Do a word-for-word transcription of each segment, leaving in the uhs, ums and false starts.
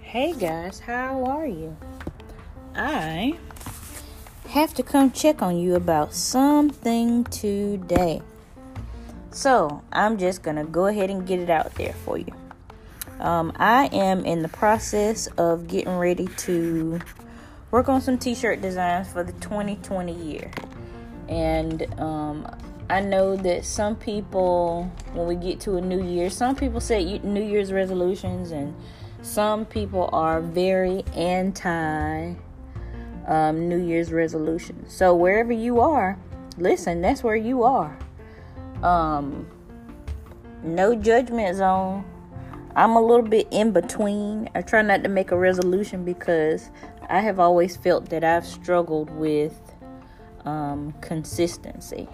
Hey guys, how are you? I have to come check on you about something today. So, I'm just going to go ahead and get it out there for you. Um, I am in the process of getting ready to work on some t-shirt designs for the twenty twenty year. And, um... I know that some people, when we get to a new year, some people set New Year's resolutions, and some people are very anti um, New Year's resolutions. So wherever you are, listen, that's where you are. Um, no judgment zone. I'm a little bit in between. I try not to make a resolution because I have always felt that I've struggled with um, consistency.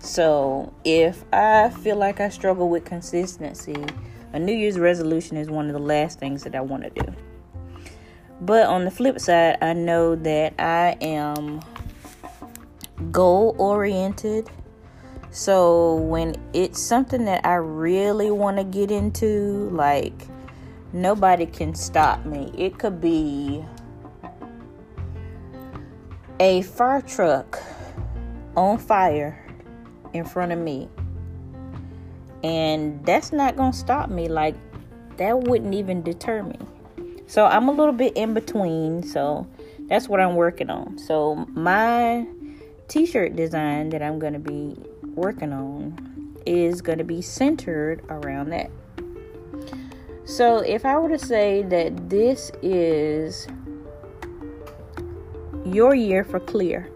So if I feel like I struggle with consistency, a New Year's resolution is one of the last things that I want to do. But on the flip side, I know that I am goal-oriented. So when it's something that I really want to get into, like, nobody can stop me. It could be a fire truck on fire in front of me, and that's not gonna stop me. Like, that wouldn't even deter me. So I'm a little bit in between. So that's what I'm working on. So my t-shirt design that I'm gonna be working on is gonna be centered around that. So if I were to say that this is your year for clear,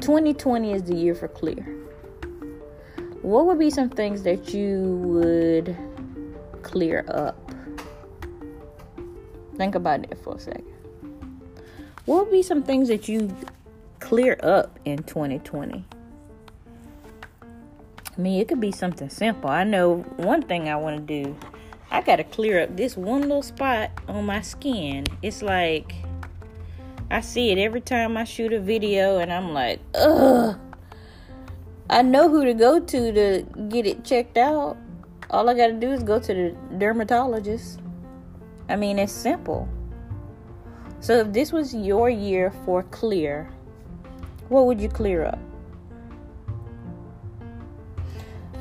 twenty twenty is the year for clear. What would be some things that you would clear up? Think about that for a second. What would be some things that you clear up in twenty twenty? I mean, it could be something simple. I know one thing I want to do. I got to clear up this one little spot on my skin. It's like, I see it every time I shoot a video and I'm like, ugh. I know who to go to to get it checked out. All I got to do is go to the dermatologist. I mean, it's simple. So if this was your year for clear, what would you clear up?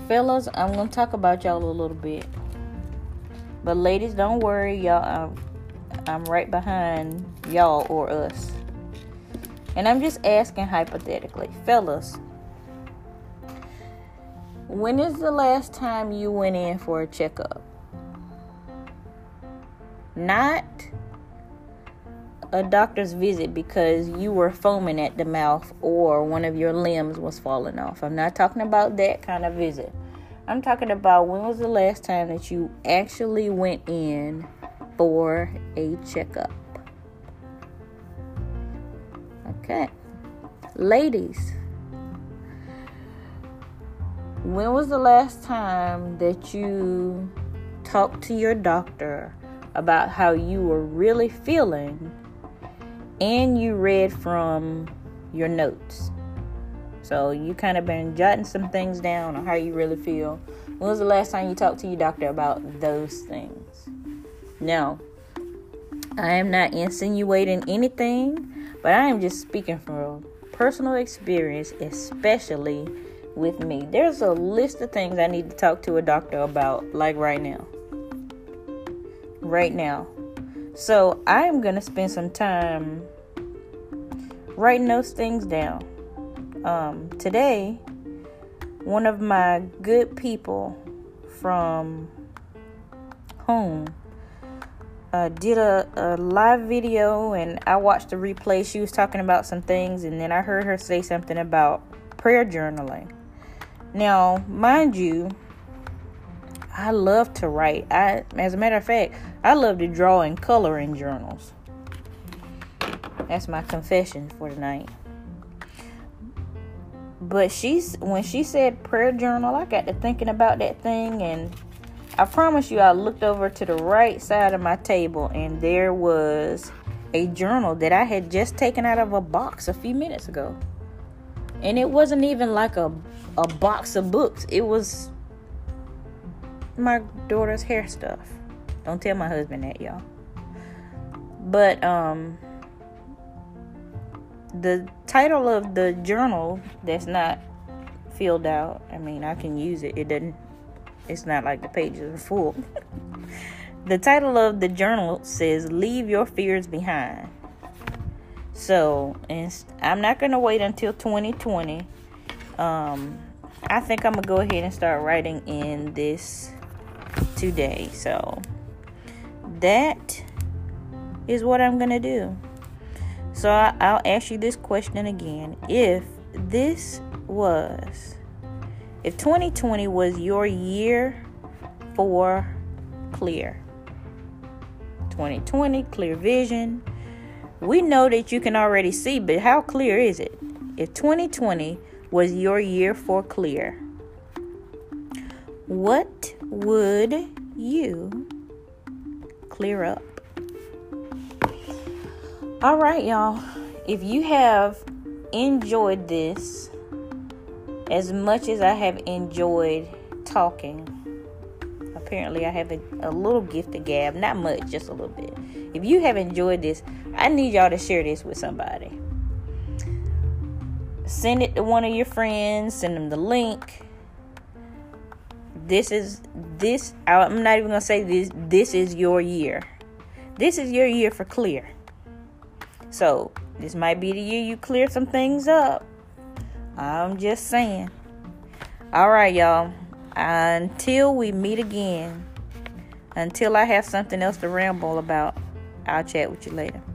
Fellas, I'm going to talk about y'all a little bit. But ladies, don't worry, y'all. I'm, I'm right behind y'all or us. And I'm just asking hypothetically. Fellas, when is the last time you went in for a checkup? Not a doctor's visit because you were foaming at the mouth or one of your limbs was falling off. I'm not talking about that kind of visit. I'm talking about when was the last time that you actually went in for a checkup? Okay. Ladies, when was the last time that you talked to your doctor about how you were really feeling and you read from your notes? So you kind of been jotting some things down on how you really feel. When was the last time you talked to your doctor about those things? Now, I am not insinuating anything, but I am just speaking from personal experience, especially with me. There's a list of things I need to talk to a doctor about, like right now. Right now. So I am going to spend some time writing those things down. Um, today, one of my good people from home uh, did a, a live video, and I watched the replay. She was talking about some things, and then I heard her say something about prayer journaling. Now, mind you, I love to write. I, as a matter of fact, I love to draw and color in journals. That's my confession for tonight. But she's when she said prayer journal, I got to thinking about that thing, and I promise you, I looked over to the right side of my table, and there was a journal that I had just taken out of a box a few minutes ago. And it wasn't even like a, a box of books. It was my daughter's hair stuff. Don't tell my husband that, y'all. But um, the title of the journal that's not filled out, I mean, I can use it. It doesn't, it's not like the pages are full. The title of the journal says, Leave Your Fears Behind. So, and I'm not going to wait until twenty twenty. Um, I think I'm going to go ahead and start writing in this today. So, that is what I'm going to do. So, I, I'll ask you this question again. If this was, if twenty twenty was your year for clear, twenty twenty, clear vision. We know that you can already see, but how clear is it? If twenty twenty was your year for clear, what would you clear up? All right, y'all. If you have enjoyed this as much as I have enjoyed talking, apparently I have a, a little gift of gab. Not much, just a little bit. If you have enjoyed this, I need y'all to share this with somebody. Send it to one of your friends. Send them the link. This is, this, I'm not even going to say this. This is your year. This is your year for clear. So, this might be the year you clear some things up. I'm just saying. All right, y'all. Until we meet again, until I have something else to ramble about, I'll chat with you later.